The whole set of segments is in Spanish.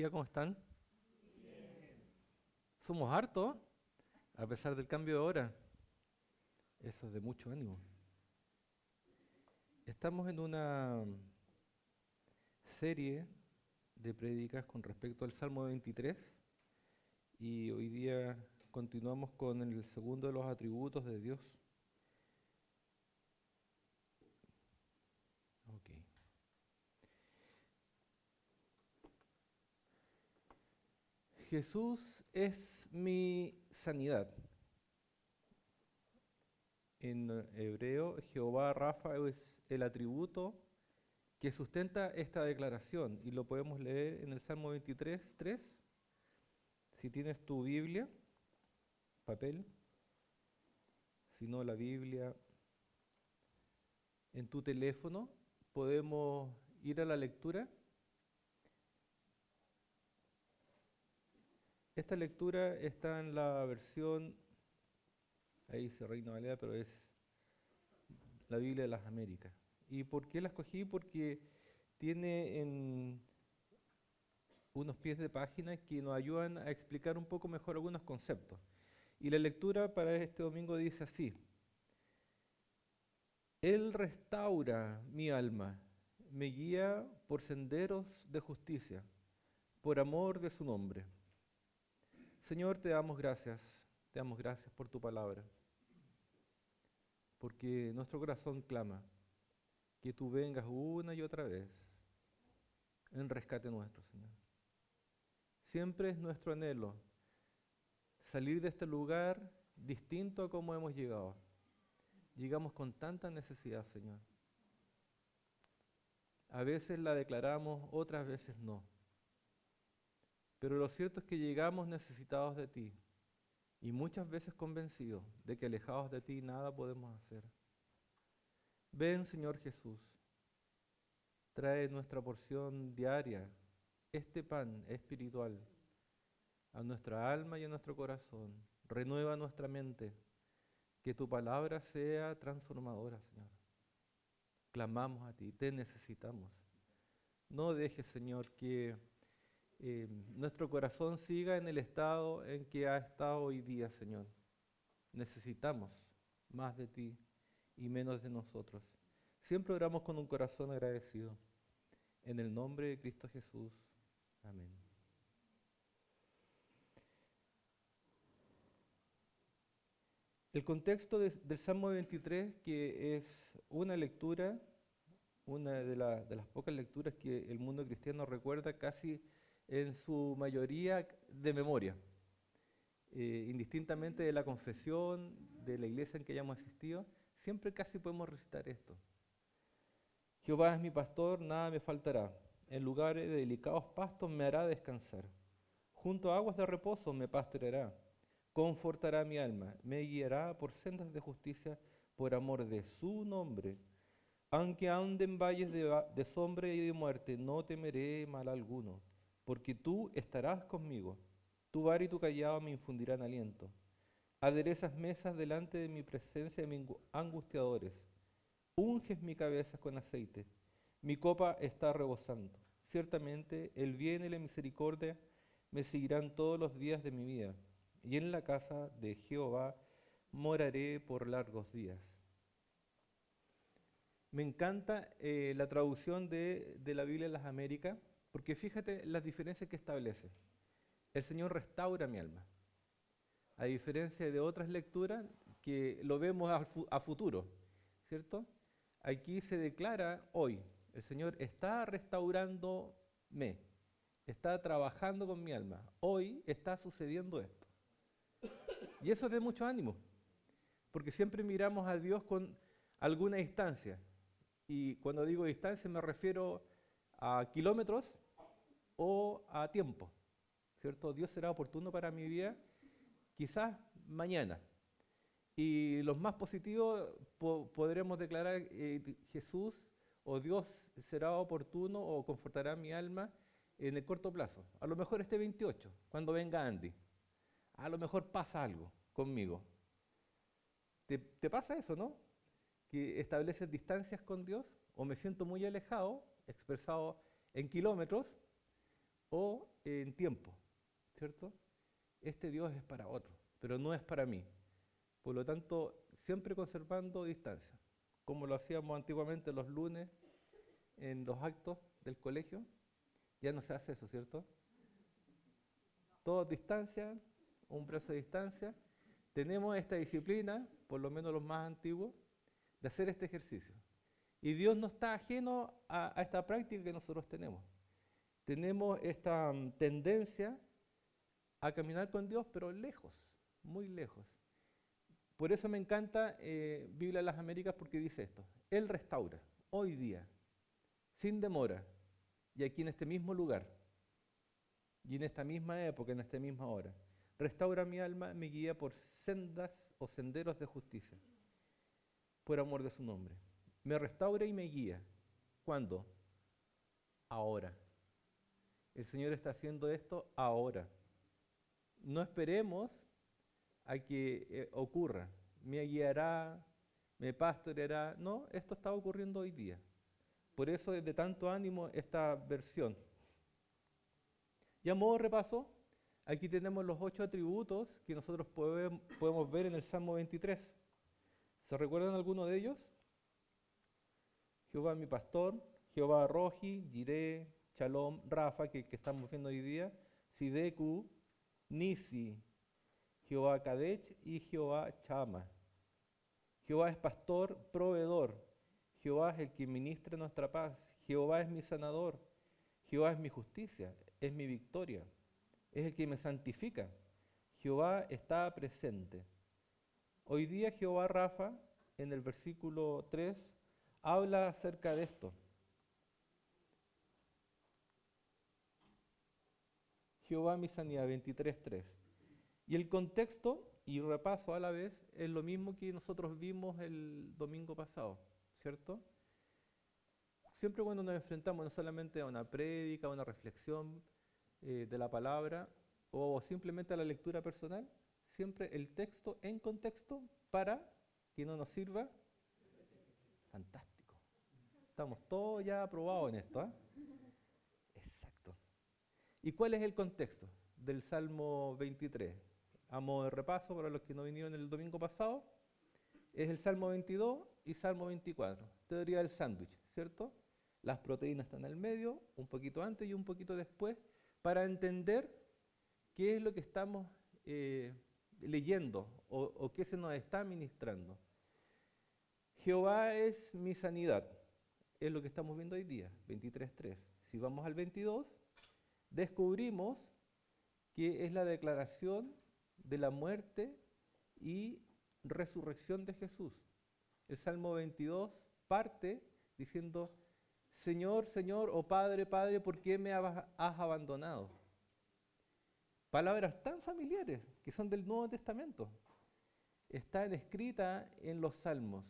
día? ¿Cómo están? Bien. Somos hartos, a pesar del cambio de hora. Eso es de mucho ánimo. Estamos en una serie de prédicas con respecto al Salmo 23 y hoy día continuamos con el segundo de los atributos de Dios. Jesús es mi sanidad. En hebreo, Jehová Rafa es el atributo que sustenta esta declaración y lo podemos leer en el Salmo 23, 3. Si tienes tu Biblia, papel, si no la Biblia, en tu teléfono, podemos ir a la lectura. Esta lectura está en la versión, ahí dice Reina Valera, pero es la Biblia de las Américas. ¿Y por qué la escogí? Porque tiene en unos pies de página que nos ayudan a explicar un poco mejor algunos conceptos. Y la lectura para este domingo dice así: Él restaura mi alma, me guía por senderos de justicia, por amor de su nombre. Señor, te damos gracias por tu palabra, porque nuestro corazón clama que tú vengas una y otra vez en rescate nuestro, Señor. Siempre es nuestro anhelo salir de este lugar distinto a como hemos llegado. Llegamos con tanta necesidad, Señor. A veces la declaramos, otras veces no. Pero lo cierto es que llegamos necesitados de ti y muchas veces convencidos de que alejados de ti nada podemos hacer. Ven, Señor Jesús, trae nuestra porción diaria, este pan espiritual, a nuestra alma y a nuestro corazón. Renueva nuestra mente, que tu palabra sea transformadora, Señor. Clamamos a ti, te necesitamos. No dejes, Señor, que nuestro corazón siga en el estado en que ha estado hoy día, Señor. Necesitamos más de ti y menos de nosotros. Siempre oramos con un corazón agradecido. En el nombre de Cristo Jesús. Amén. El contexto del Salmo 23, que es una lectura, una de las pocas lecturas que el mundo cristiano recuerda casi en su mayoría de memoria, indistintamente de la confesión, de la iglesia en que hayamos asistido, siempre casi podemos recitar esto. Jehová es mi pastor, nada me faltará. En lugares de delicados pastos me hará descansar. Junto a aguas de reposo me pastoreará. Confortará mi alma, me guiará por sendas de justicia, por amor de su nombre. Aunque ande en valles de sombra y de muerte, no temeré mal alguno. Porque tú estarás conmigo, tu vara y tu callado me infundirán aliento. Aderezas mesas delante de mi presencia de mis angustiadores. Unges mi cabeza con aceite, mi copa está rebosando. Ciertamente el bien y la misericordia me seguirán todos los días de mi vida, y en la casa de Jehová moraré por largos días. Me encanta la traducción de la Biblia de las Américas, porque fíjate las diferencias que establece. El Señor restaura mi alma. A diferencia de otras lecturas que lo vemos a futuro, ¿cierto? Aquí se declara hoy, el Señor está restaurándome, está trabajando con mi alma. Hoy está sucediendo esto. Y eso es de mucho ánimo, porque siempre miramos a Dios con alguna distancia. Y cuando digo distancia me refiero a kilómetros o a tiempo, ¿cierto? Dios será oportuno para mi vida, quizás mañana. Y los más positivos podremos declarar Jesús o Dios será oportuno o confortará mi alma en el corto plazo. A lo mejor este 28, cuando venga Andy. A lo mejor pasa algo conmigo. ¿Te pasa eso, no? Que estableces distancias con Dios, o me siento muy alejado, expresado en kilómetros, o en tiempo, ¿cierto? Este Dios es para otro, pero no es para mí. Por lo tanto, siempre conservando distancia, como lo hacíamos antiguamente los lunes en los actos del colegio. Ya no se hace eso, ¿cierto? Todos distancia, un brazo de distancia. Tenemos esta disciplina, por lo menos los más antiguos, de hacer este ejercicio. Y Dios no está ajeno a esta práctica que nosotros tenemos. Tenemos esta tendencia a caminar con Dios, pero lejos, muy lejos. Por eso me encanta Biblia de las Américas, porque dice esto: Él restaura, hoy día, sin demora, y aquí en este mismo lugar, y en esta misma época, en esta misma hora. Restaura mi alma, me guía por sendas o senderos de justicia, por amor de su nombre. Me restaura y me guía. ¿Cuándo? Ahora. El Señor está haciendo esto ahora. No esperemos a que ocurra. Me guiará, me pastoreará. No, esto está ocurriendo hoy día. Por eso es de tanto ánimo esta versión. Y a modo de repaso, aquí tenemos los 8 atributos que nosotros podemos ver en el Salmo 23. ¿Se recuerdan alguno de ellos? Jehová mi pastor, Jehová Roji, Jireh, Shalom, Rafa, que estamos viendo hoy día, Tsidkenu, Nisi, Jehová Kadech y Jehová Shammah. Jehová es pastor, proveedor. Jehová es el que ministra nuestra paz. Jehová es mi sanador. Jehová es mi justicia, es mi victoria. Es el que me santifica. Jehová está presente. Hoy día Jehová Rafa, en el versículo 3, habla acerca de esto. Jehová mi sanidad, 23:3. Y el contexto y repaso a la vez es lo mismo que nosotros vimos el domingo pasado, ¿cierto? Siempre cuando nos enfrentamos no solamente a una prédica, a una reflexión de la palabra o simplemente a la lectura personal, siempre el texto en contexto para que no nos sirva. Fantástico. Estamos todos ya aprobados en esto, ¿eh? Exacto. ¿Y cuál es el contexto del Salmo 23? A modo de repaso para los que no vinieron el domingo pasado, es el Salmo 22 y Salmo 24. Teoría del sándwich, ¿cierto? Las proteínas están al medio, un poquito antes y un poquito después, para entender qué es lo que estamos leyendo o qué se nos está ministrando. Jehová es mi sanidad, es lo que estamos viendo hoy día, 23:3. Si vamos al 22, descubrimos que es la declaración de la muerte y resurrección de Jesús. El Salmo 22 parte diciendo: Señor, Señor, o Padre, Padre, ¿por qué me has abandonado? Palabras tan familiares que son del Nuevo Testamento. Están escritas en los Salmos,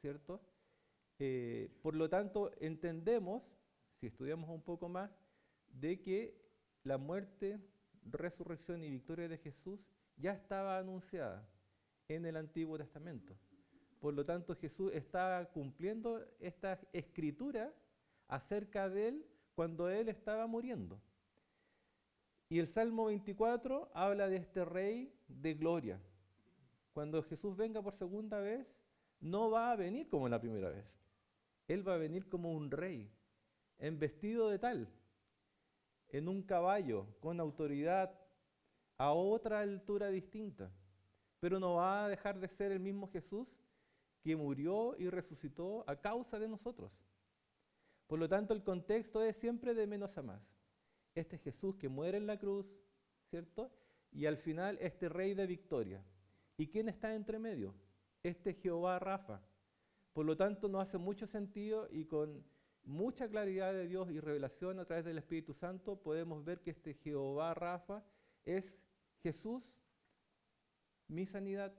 ¿cierto? Por lo tanto, entendemos, si estudiamos un poco más, de que la muerte, resurrección y victoria de Jesús ya estaba anunciada en el Antiguo Testamento. Por lo tanto, Jesús está cumpliendo esta escritura acerca de Él cuando Él estaba muriendo. Y el Salmo 24 habla de este Rey de gloria. Cuando Jesús venga por segunda vez, no va a venir como la primera vez. Él va a venir como un rey, embestido de tal, en un caballo, con autoridad, a otra altura distinta. Pero no va a dejar de ser el mismo Jesús que murió y resucitó a causa de nosotros. Por lo tanto, el contexto es siempre de menos a más. Este Jesús que muere en la cruz, ¿cierto? Y al final, este Rey de victoria. ¿Y quién está entre medio? Este Jehová Rafa. Por lo tanto, no hace mucho sentido, y con mucha claridad de Dios y revelación a través del Espíritu Santo podemos ver que este Jehová Rafa es Jesús, mi sanidad,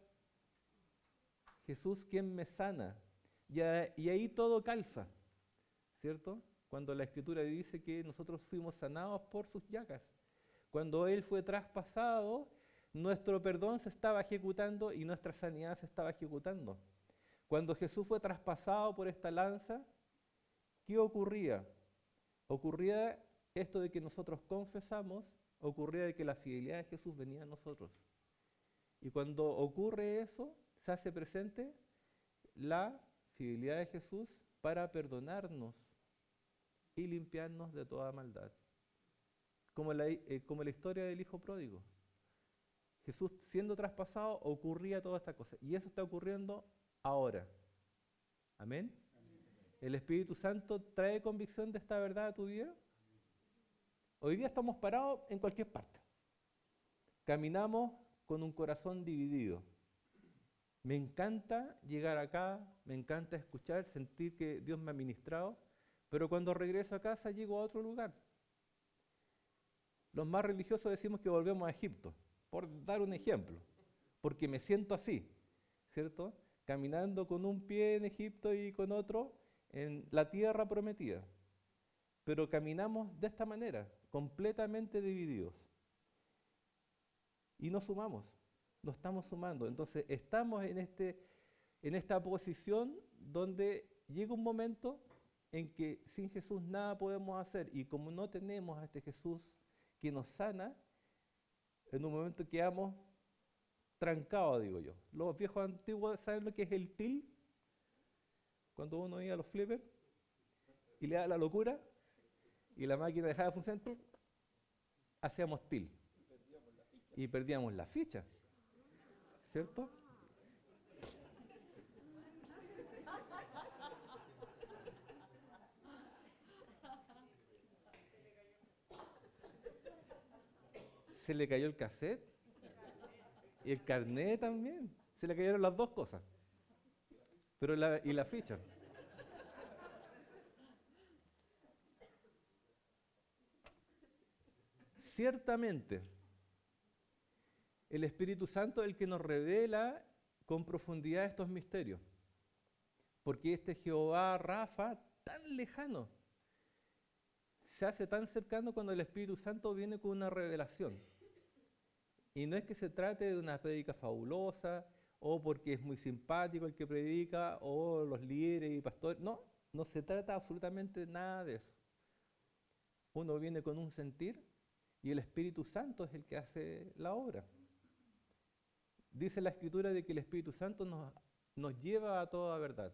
Jesús quien me sana. Y ahí todo calza, ¿cierto? Cuando la Escritura dice que nosotros fuimos sanados por sus llagas. Cuando Él fue traspasado, nuestro perdón se estaba ejecutando y nuestra sanidad se estaba ejecutando. Cuando Jesús fue traspasado por esta lanza, ¿qué ocurría? Ocurría esto de que nosotros confesamos, ocurría de que la fidelidad de Jesús venía a nosotros. Y cuando ocurre eso, se hace presente la fidelidad de Jesús para perdonarnos y limpiarnos de toda maldad. Como la historia del hijo pródigo. Jesús, siendo traspasado, ocurría toda esta cosa. Y eso está ocurriendo ahora. ¿Amén? Amén. ¿El Espíritu Santo trae convicción de esta verdad a tu vida? Hoy día estamos parados en cualquier parte. Caminamos con un corazón dividido. Me encanta llegar acá, me encanta escuchar, sentir que Dios me ha ministrado, pero cuando regreso a casa llego a otro lugar. Los más religiosos decimos que volvemos a Egipto, por dar un ejemplo, porque me siento así, ¿cierto? Caminando con un pie en Egipto y con otro en la tierra prometida. Pero caminamos de esta manera, completamente divididos. Y no sumamos, no estamos sumando. Entonces estamos en esta posición donde llega un momento en que sin Jesús nada podemos hacer. Y como no tenemos a este Jesús que nos sana, en un momento quedamos trancados, digo yo. Los viejos antiguos saben lo que es el til, cuando uno iba a los flippers y le daba la locura y la máquina dejaba de funcionar, hacíamos til y perdíamos la ficha, ¿cierto? Se le cayó el cassette y el carnet también. Se le cayeron las dos cosas. Pero la ficha. Ciertamente, el Espíritu Santo es el que nos revela con profundidad estos misterios. Porque este Jehová Rafa, tan lejano, se hace tan cercano cuando el Espíritu Santo viene con una revelación. Y no es que se trate de una prédica fabulosa, o porque es muy simpático el que predica, o los líderes y pastores. No, no se trata absolutamente nada de eso. Uno viene con un sentir, y el Espíritu Santo es el que hace la obra. Dice la Escritura de que el Espíritu Santo nos lleva a toda verdad.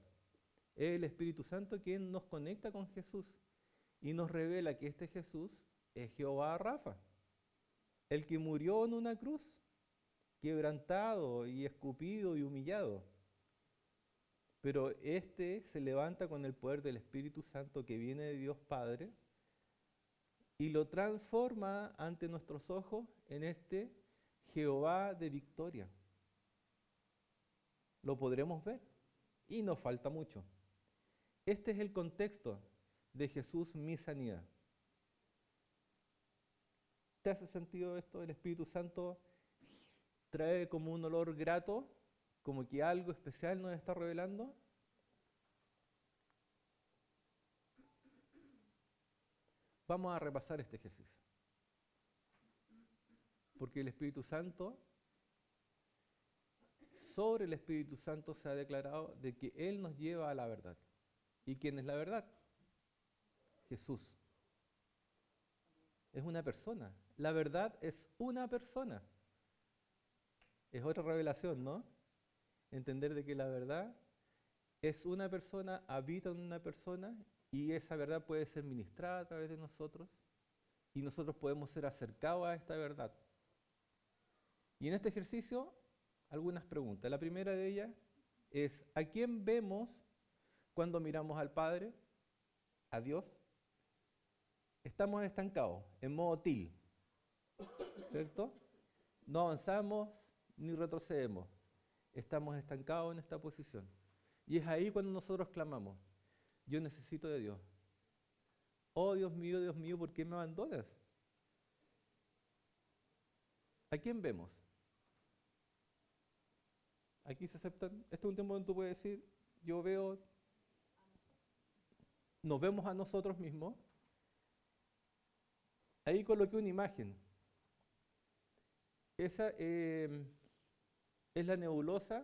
Es el Espíritu Santo quien nos conecta con Jesús, y nos revela que este Jesús es Jehová Rafa, el que murió en una cruz, quebrantado y escupido y humillado. Pero este se levanta con el poder del Espíritu Santo que viene de Dios Padre y lo transforma ante nuestros ojos en este Jehová de victoria. Lo podremos ver y nos falta mucho. Este es el contexto de Jesús, mi sanidad. ¿Te hace sentido esto? El Espíritu Santo trae como un olor grato, como que algo especial nos está revelando. Vamos a repasar este ejercicio. Porque el Espíritu Santo, sobre el Espíritu Santo se ha declarado de que Él nos lleva a la verdad. ¿Y quién es la verdad? Jesús. Es una persona. La verdad es una persona. Es otra revelación, ¿no? Entender de que la verdad es una persona, habita en una persona, y esa verdad puede ser ministrada a través de nosotros, y nosotros podemos ser acercados a esta verdad. Y en este ejercicio, algunas preguntas. La primera de ellas es, ¿a quién vemos cuando miramos al Padre? A Dios. Estamos estancados, en modo til, ¿cierto? No avanzamos ni retrocedemos. Estamos estancados en esta posición. Y es ahí cuando nosotros clamamos, yo necesito de Dios. Oh Dios mío, ¿por qué me abandonas? ¿A quién vemos? Aquí se aceptan, este es un tiempo donde tú puedes decir, yo veo, nos vemos a nosotros mismos. Ahí coloqué una imagen. Esa es la nebulosa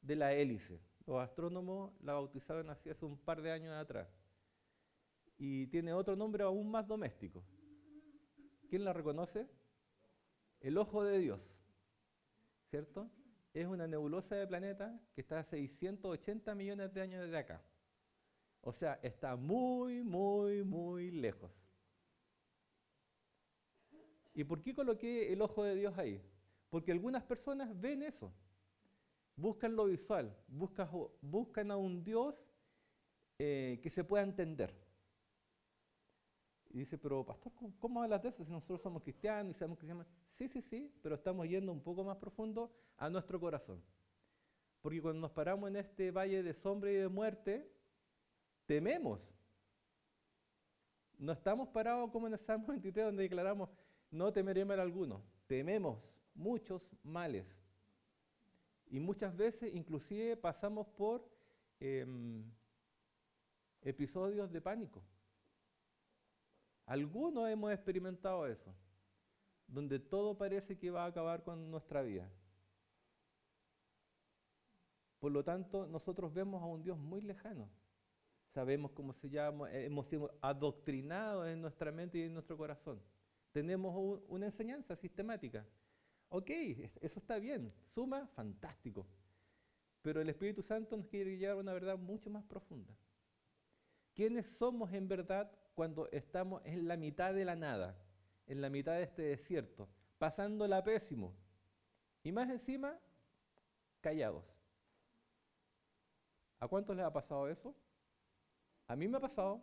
de la hélice. Los astrónomos la bautizaron así hace un par de años atrás. y tiene otro nombre aún más doméstico. ¿Quién la reconoce? El Ojo de Dios, ¿cierto? Es una nebulosa de planeta que está a 680 millones de años desde acá. O sea, está muy, muy, muy lejos. ¿Y por qué coloqué el Ojo de Dios ahí? Porque algunas personas ven eso, buscan lo visual, buscan a un Dios que se pueda entender. Y dice, pero pastor, ¿cómo hablas de eso si nosotros somos cristianos y sabemos que se llama? Sí, pero estamos yendo un poco más profundo a nuestro corazón. Porque cuando nos paramos en este valle de sombra y de muerte, tememos. No estamos parados como en el Salmo 23, donde declaramos, no temeré mal alguno, tememos muchos males. Y muchas veces, inclusive, pasamos por episodios de pánico. Algunos hemos experimentado eso, donde todo parece que va a acabar con nuestra vida. Por lo tanto, nosotros vemos a un Dios muy lejano. Sabemos cómo se llama, hemos sido adoctrinados en nuestra mente y en nuestro corazón. Tenemos una enseñanza sistemática. Ok, eso está bien, suma, fantástico. Pero el Espíritu Santo nos quiere llevar a una verdad mucho más profunda. ¿Quiénes somos en verdad cuando estamos en la mitad de la nada? En la mitad de este desierto, pasándola pésimo, y más encima, callados. ¿A cuántos les ha pasado eso? A mí me ha pasado.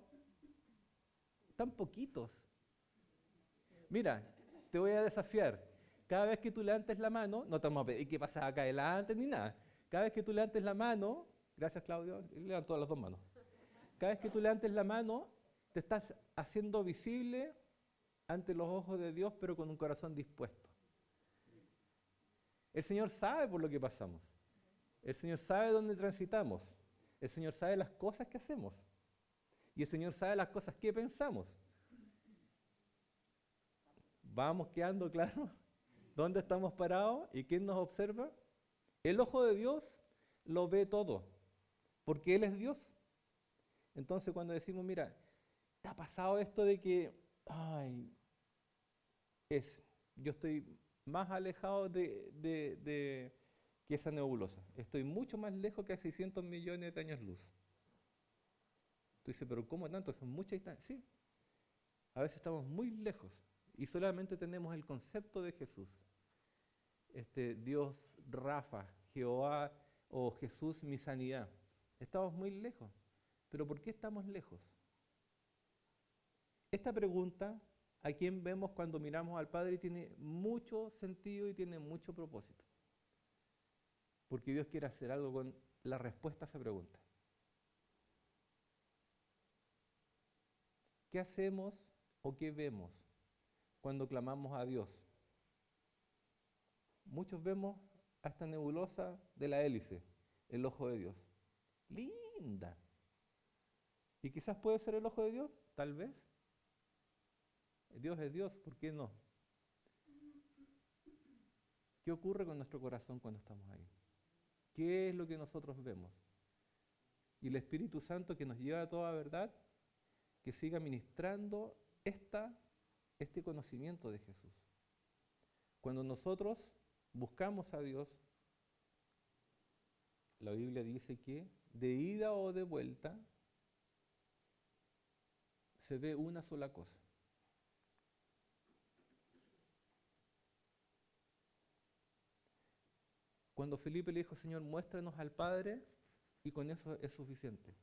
Tan poquitos. Mira, te voy a desafiar. Cada vez que tú levantes la mano, no te vamos a pedir que pases acá adelante ni nada. Cada vez que tú levantes la mano, gracias Claudio, levanto las dos manos. Cada vez que tú levantes la mano, te estás haciendo visible ante los ojos de Dios, pero con un corazón dispuesto. El Señor sabe por lo que pasamos. El Señor sabe dónde transitamos. El Señor sabe las cosas que hacemos. Y el Señor sabe las cosas que pensamos. Vamos quedando claros dónde estamos parados y quién nos observa. El ojo de Dios lo ve todo, porque Él es Dios. Entonces cuando decimos, mira, ¿te ha pasado esto de que yo estoy más alejado de que esa nebulosa? Estoy mucho más lejos que a 600 millones de años luz. Tú dices, pero ¿cómo tanto? Son muchas distancias. Sí, a veces estamos muy lejos y solamente tenemos el concepto de Jesús. Dios Rafa, Jehová o Jesús mi sanidad. Estamos muy lejos. ¿Pero por qué estamos lejos? Esta pregunta, a quien vemos cuando miramos al Padre, tiene mucho sentido y tiene mucho propósito. Porque Dios quiere hacer algo con la respuesta a esa pregunta. ¿Qué hacemos o qué vemos cuando clamamos a Dios? Muchos vemos a esta nebulosa de la hélice, el ojo de Dios. ¡Linda! ¿Y quizás puede ser el ojo de Dios? Tal vez. Dios es Dios, ¿por qué no? ¿Qué ocurre con nuestro corazón cuando estamos ahí? ¿Qué es lo que nosotros vemos? Y el Espíritu Santo que nos lleva a toda verdad, que siga ministrando este conocimiento de Jesús. Cuando nosotros buscamos a Dios, la Biblia dice que de ida o de vuelta se ve una sola cosa. Cuando Felipe le dijo, Señor, muéstranos al Padre, y con eso es suficiente.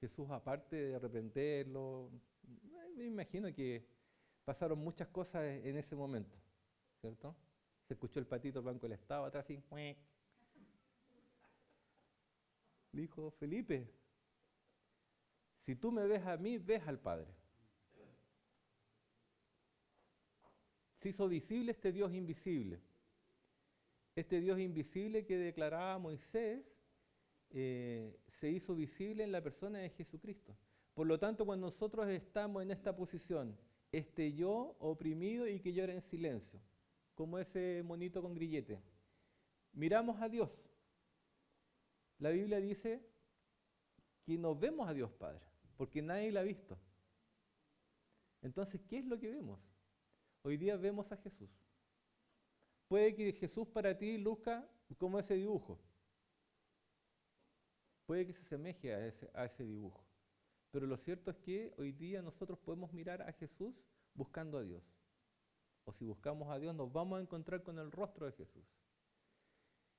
Jesús, aparte de arrepentirlo, me imagino que pasaron muchas cosas en ese momento, ¿cierto? Se escuchó el patito del Banco del Estado, atrás y... Le dijo, Felipe, si tú me ves a mí, ves al Padre. Se hizo visible este Dios invisible. Este Dios invisible que declaraba Moisés se hizo visible en la persona de Jesucristo. Por lo tanto, cuando nosotros estamos en esta posición, yo oprimido y que llora en silencio, como ese monito con grillete, miramos a Dios. La Biblia dice que no vemos a Dios Padre, porque nadie la ha visto. Entonces, ¿qué es lo que vemos? Hoy día vemos a Jesús. Puede que Jesús para ti luzca como ese dibujo. Puede que se asemeje a ese dibujo. Pero lo cierto es que hoy día nosotros podemos mirar a Jesús buscando a Dios. O si buscamos a Dios, nos vamos a encontrar con el rostro de Jesús.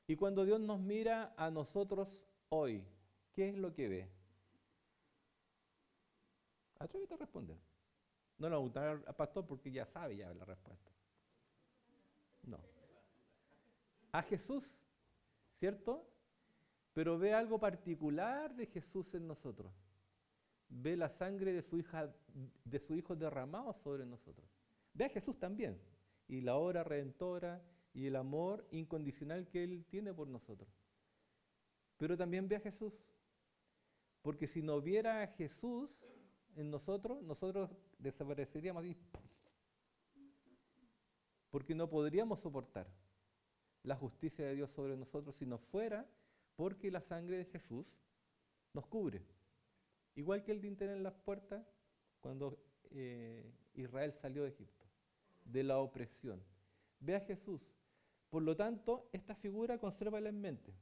Y cuando Dios nos mira a nosotros hoy, ¿qué es lo que ve? Atrévete a responder. No le voy a preguntar al pastor porque ya sabe ya la respuesta. No. A Jesús, ¿cierto? Pero ve algo particular de Jesús en nosotros. Ve la sangre de su hijo derramado sobre nosotros. Ve a Jesús también. Y la obra redentora y el amor incondicional que Él tiene por nosotros. Pero también ve a Jesús. Porque si no viera a Jesús en nosotros, nosotros desapareceríamos así. Porque no podríamos soportar la justicia de Dios sobre nosotros si no fuera porque la sangre de Jesús nos cubre. Igual que el dintel en las puertas cuando Israel salió de Egipto, de la opresión. Ve a Jesús. Por lo tanto, esta figura consérvala en mente,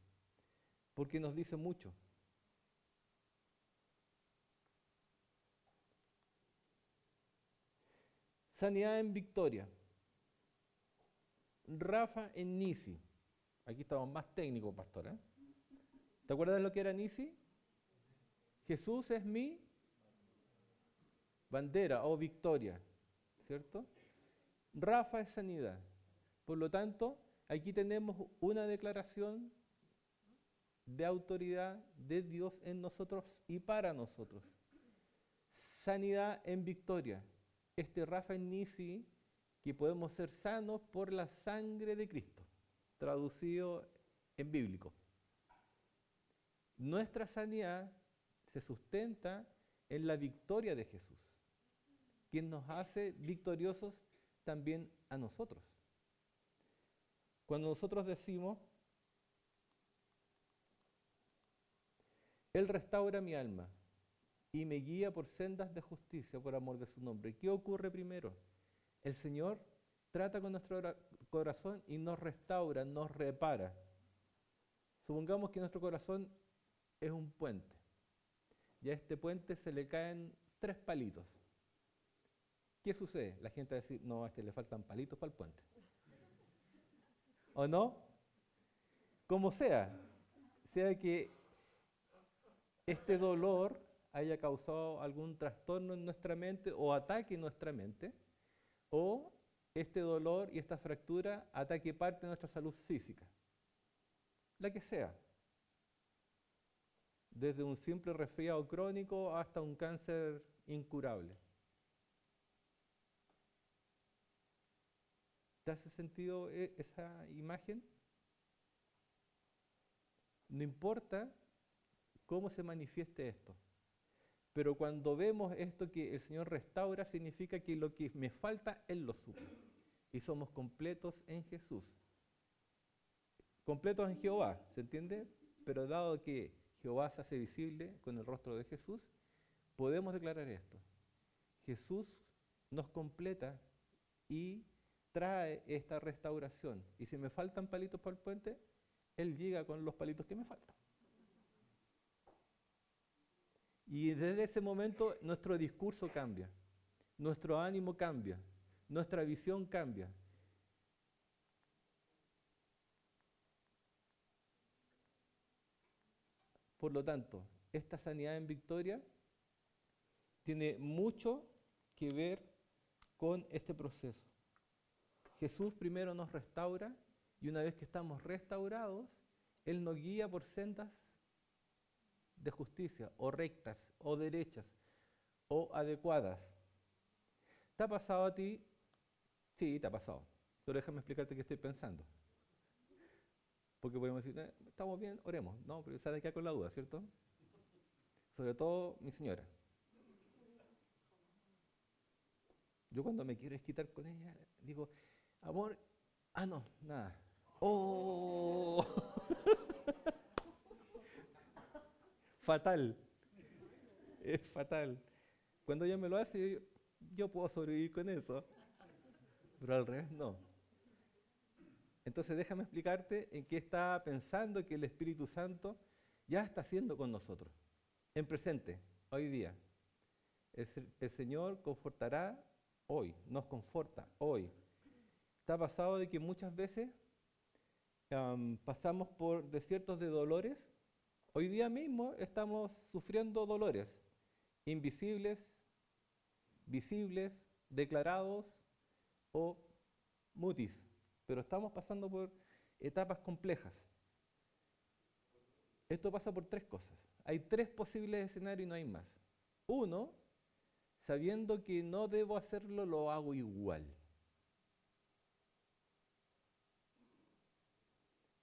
porque nos dice mucho. Sanidad en Victoria. Rafa en Nisi. Aquí estamos más técnicos, pastor. ¿Te acuerdas lo que era Nisi? Jesús es mi bandera o victoria, ¿cierto? Rafa es sanidad. Por lo tanto, aquí tenemos una declaración de autoridad de Dios en nosotros y para nosotros. Sanidad en victoria. Este Rafa en Nisi, que podemos ser sanos por la sangre de Cristo, traducido en bíblico. Nuestra sanidad se sustenta en la victoria de Jesús, quien nos hace victoriosos también a nosotros. Cuando nosotros decimos, Él restaura mi alma y me guía por sendas de justicia por amor de su nombre. ¿Qué ocurre primero? El Señor trata con nuestro corazón y nos restaura, nos repara. Supongamos que nuestro corazón es un puente. Y a este puente se le caen 3 palitos. ¿Qué sucede? La gente va a decir, no, a este le faltan palitos para el puente. ¿O no? Como sea que este dolor haya causado algún trastorno en nuestra mente o ataque en nuestra mente, o este dolor y esta fractura ataque parte de nuestra salud física, la que sea, desde un simple resfriado crónico hasta un cáncer incurable. ¿Te hace sentido esa imagen? No importa cómo se manifieste esto. Pero cuando vemos esto que el Señor restaura, significa que lo que me falta, Él lo suple. Y somos completos en Jesús. Completos en Jehová, ¿se entiende? Pero dado que Jehová se hace visible con el rostro de Jesús, podemos declarar esto. Jesús nos completa y trae esta restauración. Y si me faltan palitos para el puente, Él llega con los palitos que me faltan. Y desde ese momento nuestro discurso cambia, nuestro ánimo cambia, nuestra visión cambia. Por lo tanto, esta sanidad en victoria tiene mucho que ver con este proceso. Jesús primero nos restaura y una vez que estamos restaurados, Él nos guía por sendas de justicia, o rectas, o derechas, o adecuadas. ¿Te ha pasado a ti? Sí, te ha pasado. Pero déjame explicarte qué estoy pensando. Porque podemos decir, estamos bien, oremos. No, pero se queda con la duda, ¿cierto? Sobre todo mi señora. Yo cuando me quiero desquitar con ella, digo, amor, no, nada. ¡Oh! Fatal. es fatal. Cuando ella me lo hace, yo puedo sobrevivir con eso, pero al revés no. Entonces déjame explicarte en qué está pensando que el Espíritu Santo ya está haciendo con nosotros, en presente, hoy día. El Señor confortará hoy, nos conforta hoy. Está pasado de que muchas veces pasamos por desiertos de dolores. Hoy día mismo estamos sufriendo dolores invisibles, visibles, declarados o mutis, pero estamos pasando por etapas complejas. Esto pasa por tres cosas. Hay tres posibles escenarios y no hay más. Uno, sabiendo que no debo hacerlo, lo hago igual.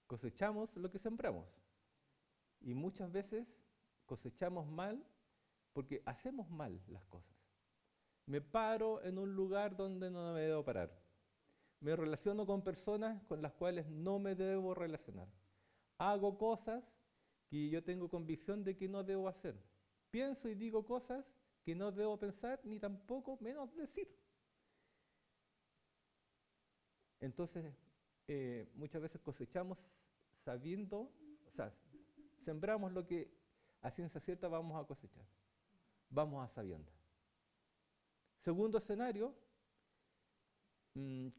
Cosechamos lo que sembramos. Y muchas veces cosechamos mal porque hacemos mal las cosas. Me paro en un lugar donde no me debo parar. Me relaciono con personas con las cuales no me debo relacionar. Hago cosas que yo tengo convicción de que no debo hacer. Pienso y digo cosas que no debo pensar ni tampoco menos decir. Entonces, muchas veces cosechamos sabiendo, o sea, sembramos lo que a ciencia cierta vamos a cosechar. Vamos a sabiendo. Segundo escenario,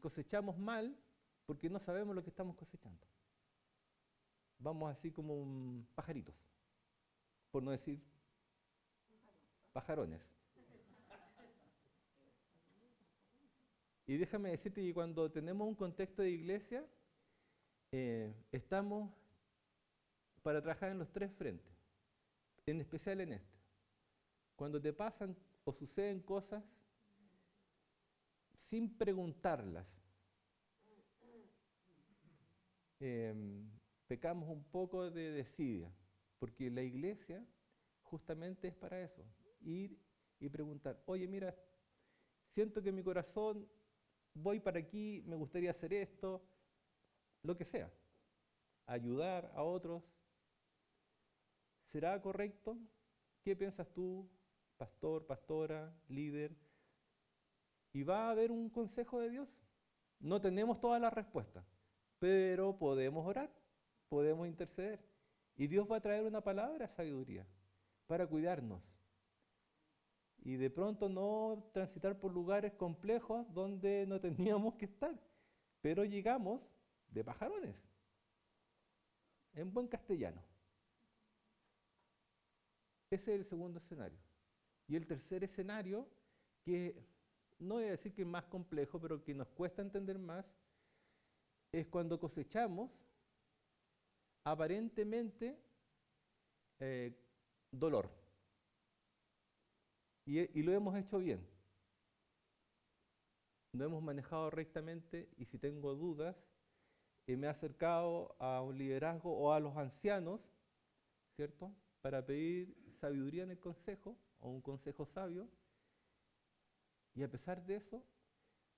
cosechamos mal porque no sabemos lo que estamos cosechando. Vamos así como pajaritos, por no decir pajarones. Y déjame decirte que cuando tenemos un contexto de iglesia, estamos para trabajar en los tres frentes, en especial en este. Cuando te pasan o suceden cosas sin preguntarlas, pecamos un poco de desidia, porque la iglesia justamente es para eso, ir y preguntar, oye, mira, siento que en mi corazón voy para aquí, me gustaría hacer esto, lo que sea, ayudar a otros. ¿Será correcto? ¿Qué piensas tú, pastor, pastora, líder? ¿Y va a haber un consejo de Dios? No tenemos todas las respuestas, pero podemos orar, podemos interceder. Y Dios va a traer una palabra de sabiduría para cuidarnos. Y de pronto no transitar por lugares complejos donde no teníamos que estar, pero llegamos de pajarones, en buen castellano. Ese es el segundo escenario. Y el tercer escenario, que no voy a decir que es más complejo, pero que nos cuesta entender más, es cuando cosechamos aparentemente dolor. Y lo hemos hecho bien. Lo hemos manejado rectamente, y si tengo dudas, me he acercado a un liderazgo o a los ancianos, ¿cierto?, para pedir sabiduría en el consejo, o un consejo sabio, y a pesar de eso,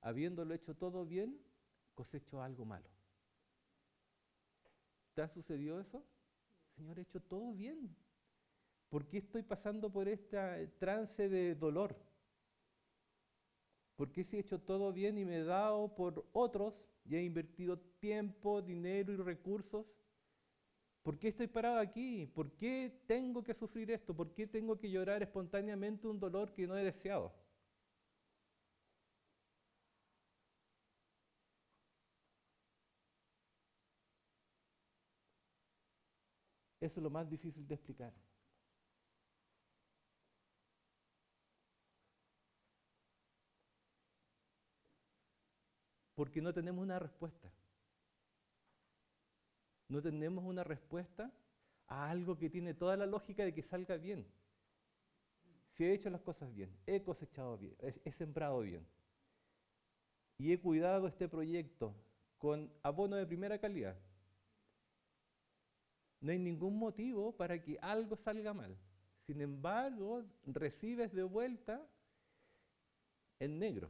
habiéndolo hecho todo bien, cosecho algo malo. ¿Te ha sucedido eso? Señor, he hecho todo bien. ¿Por qué estoy pasando por este trance de dolor? ¿Por qué si he hecho todo bien y me he dado por otros y he invertido tiempo, dinero y recursos? ¿Por qué estoy parado aquí? ¿Por qué tengo que sufrir esto? ¿Por qué tengo que llorar espontáneamente un dolor que no he deseado? Eso es lo más difícil de explicar. Porque no tenemos una respuesta. No tenemos una respuesta a algo que tiene toda la lógica de que salga bien. Si he hecho las cosas bien, he cosechado bien, he sembrado bien, y he cuidado este proyecto con abono de primera calidad, no hay ningún motivo para que algo salga mal. Sin embargo, recibes de vuelta en negro.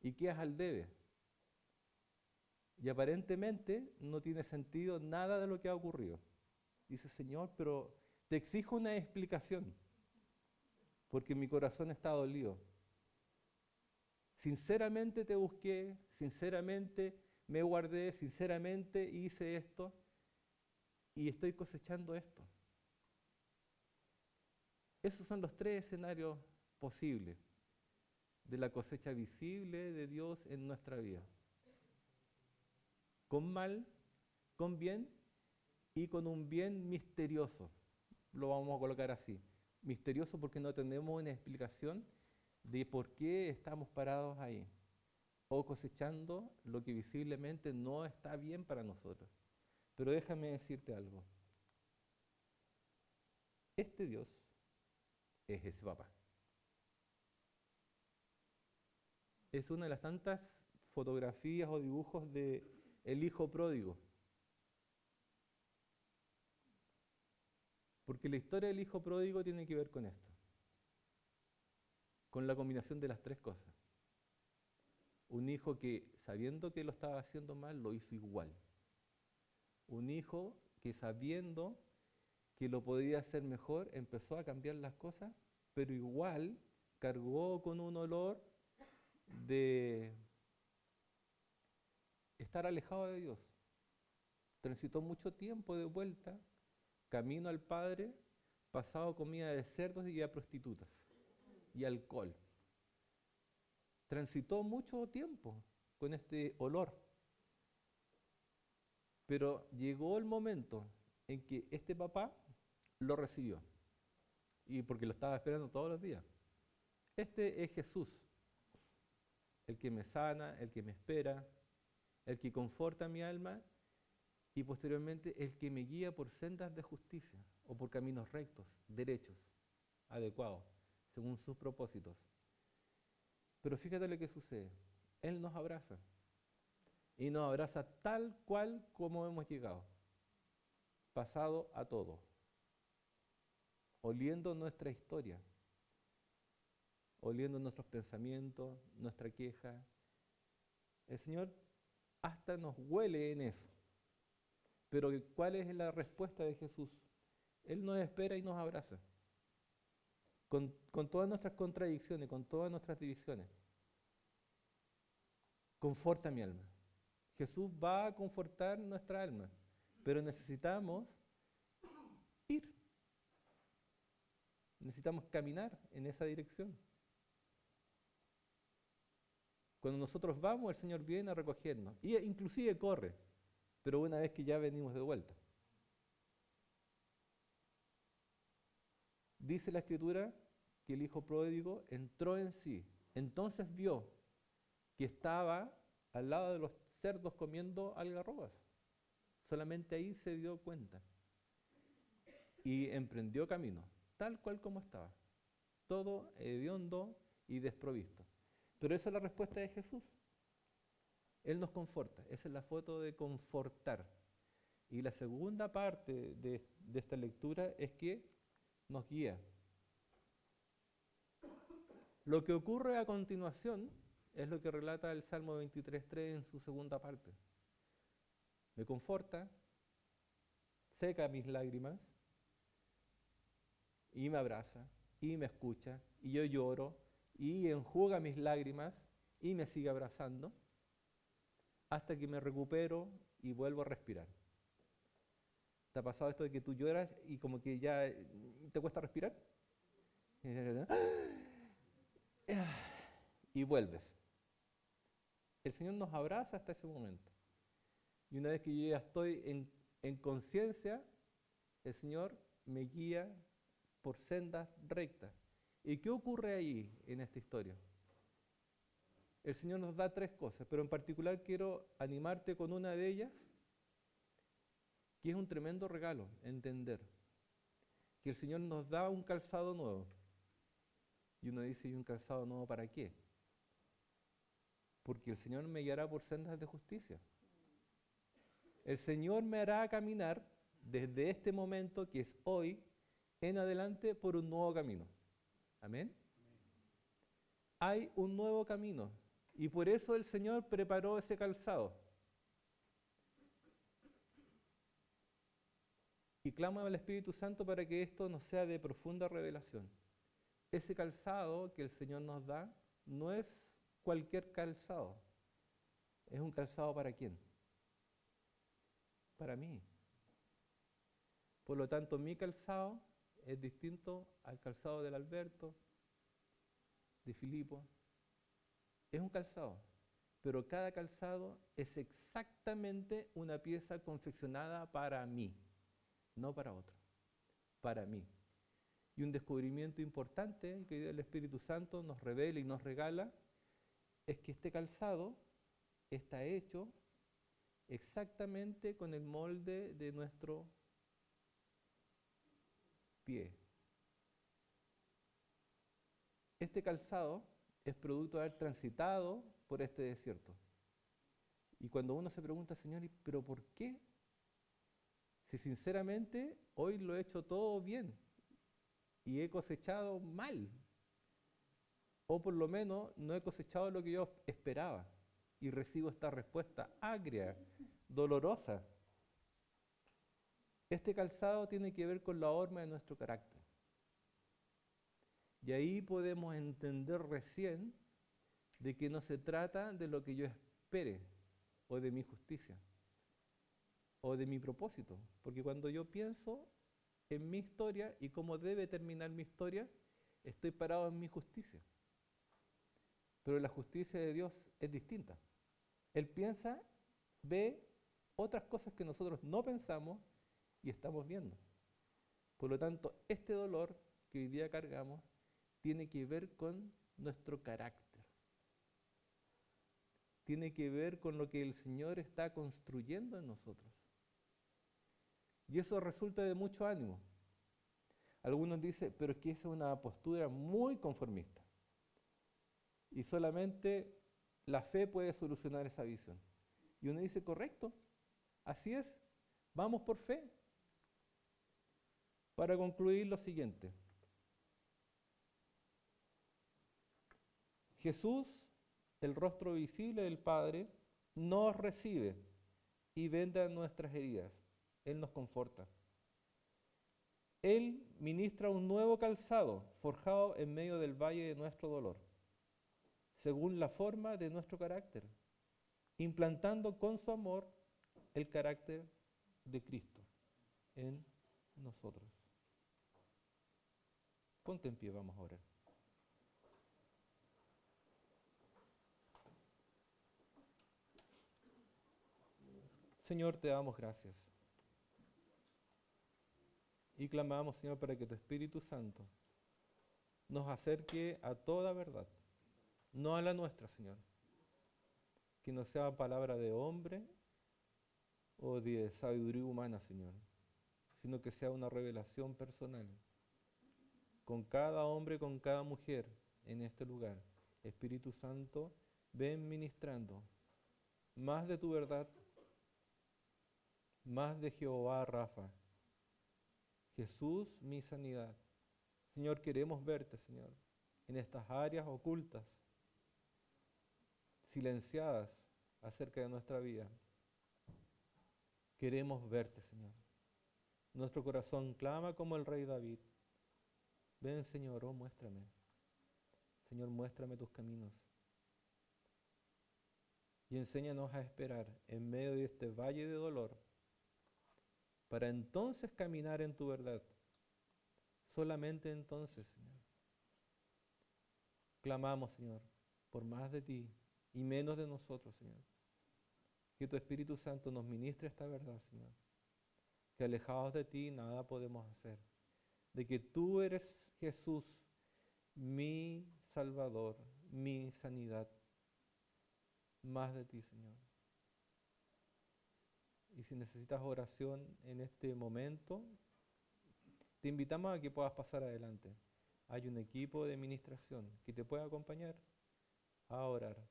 Y quedas al debe. Y aparentemente no tiene sentido nada de lo que ha ocurrido. Dice, Señor, pero te exijo una explicación. porque mi corazón está dolido. Sinceramente te busqué, sinceramente me guardé, sinceramente hice esto y estoy cosechando esto. Esos son los tres escenarios posibles de la cosecha visible de Dios en nuestra vida. Con mal, con bien y con un bien misterioso. Lo vamos a colocar así. Misterioso porque no tenemos una explicación de por qué estamos parados ahí. O cosechando lo que visiblemente no está bien para nosotros. Pero déjame decirte algo. Este Dios es ese papá. Es una de las tantas fotografías o dibujos de el hijo pródigo. Porque la historia del hijo pródigo tiene que ver con esto. Con la combinación de las tres cosas. Un hijo que, sabiendo que lo estaba haciendo mal, lo hizo igual. Un hijo que, sabiendo que lo podía hacer mejor, empezó a cambiar las cosas, pero igual cargó con un olor de estar alejado de Dios. Transitó mucho tiempo de vuelta, camino al Padre, pasado comida de cerdos y a prostitutas y alcohol. Transitó mucho tiempo con este olor. Pero llegó el momento en que este papá lo recibió. Y porque lo estaba esperando todos los días. Este es Jesús. El que me sana, el que me espera, el que conforta mi alma y posteriormente el que me guía por sendas de justicia o por caminos rectos, derechos, adecuados, según sus propósitos. Pero fíjate lo que sucede. Él nos abraza y nos abraza tal cual como hemos llegado, pasado a todo, oliendo nuestra historia, oliendo nuestros pensamientos, nuestra queja. El Señor hasta nos huele en eso. Pero ¿cuál es la respuesta de Jesús? Él nos espera y nos abraza. Con todas nuestras contradicciones, con todas nuestras divisiones. Conforta mi alma. Jesús va a confortar nuestra alma, pero necesitamos ir. Necesitamos caminar en esa dirección. Cuando nosotros vamos, el Señor viene a recogernos. Y inclusive corre, pero una vez que ya venimos de vuelta. Dice la Escritura que el hijo pródigo entró en sí. Entonces vio que estaba al lado de los cerdos comiendo algarrobas. Solamente ahí se dio cuenta. Y emprendió camino, tal cual como estaba. Todo hediondo y desprovisto. Pero esa es la respuesta de Jesús. Él nos conforta. Esa es la foto de confortar. Y la segunda parte de esta lectura es que nos guía. Lo que ocurre a continuación es lo que relata el Salmo 23.3 en su segunda parte. Me conforta, seca mis lágrimas, y me abraza, y me escucha, y yo lloro, y enjuga mis lágrimas y me sigue abrazando hasta que me recupero y vuelvo a respirar. ¿Te ha pasado esto de que tú lloras y como que ya te cuesta respirar? Y vuelves. El Señor nos abraza hasta ese momento. Y una vez que yo ya estoy en conciencia, el Señor me guía por sendas rectas. ¿Y qué ocurre ahí en esta historia? El Señor nos da tres cosas, pero en particular quiero animarte con una de ellas, que es un tremendo regalo, entender que el Señor nos da un calzado nuevo. Y uno dice, ¿y un calzado nuevo para qué? Porque el Señor me guiará por sendas de justicia. El Señor me hará caminar desde este momento, que es hoy, en adelante, por un nuevo camino. Amén. Hay un nuevo camino y por eso el Señor preparó ese calzado. Y clama al Espíritu Santo para que esto nos sea de profunda revelación. ese calzado que el Señor nos da no es cualquier calzado. ¿Es un calzado para quién? Para mí. Por lo tanto, mi calzado es distinto al calzado del Alberto, de Filipo. Es un calzado, pero cada calzado es exactamente una pieza confeccionada para mí, no para otro, para mí. Y un descubrimiento importante que el Espíritu Santo nos revela y nos regala es que este calzado está hecho exactamente con el molde de nuestro pie. Este calzado es producto de haber transitado por este desierto. Y cuando uno se pregunta, Señor, ¿pero por qué? Si sinceramente hoy lo he hecho todo bien y he cosechado mal, o por lo menos no he cosechado lo que yo esperaba, y recibo esta respuesta agria, dolorosa. Este calzado tiene que ver con la horma de nuestro carácter. Y ahí podemos entender recién de que no se trata de lo que yo espere, o de mi justicia, o de mi propósito. Porque cuando yo pienso en mi historia y cómo debe terminar mi historia, estoy parado en mi justicia. Pero la justicia de Dios es distinta. Él piensa, ve otras cosas que nosotros no pensamos y estamos viendo. Por lo tanto, este dolor que hoy día cargamos tiene que ver con nuestro carácter. Tiene que ver con lo que el Señor está construyendo en nosotros. Y eso resulta de mucho ánimo. Algunos dicen, pero es que esa es una postura muy conformista. Y solamente la fe puede solucionar esa visión. Y uno dice, correcto, así es, vamos por fe. Para concluir lo siguiente. Jesús, el rostro visible del Padre, nos recibe y venda nuestras heridas. Él nos conforta. Él ministra un nuevo calzado forjado en medio del valle de nuestro dolor, según la forma de nuestro carácter, implantando con su amor el carácter de Cristo en nosotros. Ponte en pie, vamos a orar. Señor, te damos gracias. Y clamamos, Señor, para que tu Espíritu Santo nos acerque a toda verdad, no a la nuestra, Señor. Que no sea palabra de hombre o de sabiduría humana, Señor, sino que sea una revelación personal con cada hombre, con cada mujer en este lugar. Espíritu Santo, ven ministrando más de tu verdad, más de Jehová Rafa, Jesús, mi sanidad. Señor, queremos verte, Señor, en estas áreas ocultas, silenciadas acerca de nuestra vida. Queremos verte, Señor. Nuestro corazón clama como el rey David. Ven, Señor, oh, muéstrame. Señor, muéstrame tus caminos. Y enséñanos a esperar en medio de este valle de dolor, para entonces caminar en tu verdad. Solamente entonces, Señor. Clamamos, Señor, por más de ti y menos de nosotros, Señor. Que tu Espíritu Santo nos ministre esta verdad, Señor. Que alejados de ti nada podemos hacer. De que tú eres Jesús, mi Salvador, mi sanidad. Más de ti, Señor. Y si necesitas oración en este momento, te invitamos a que puedas pasar adelante. Hay un equipo de administración que te puede acompañar a orar.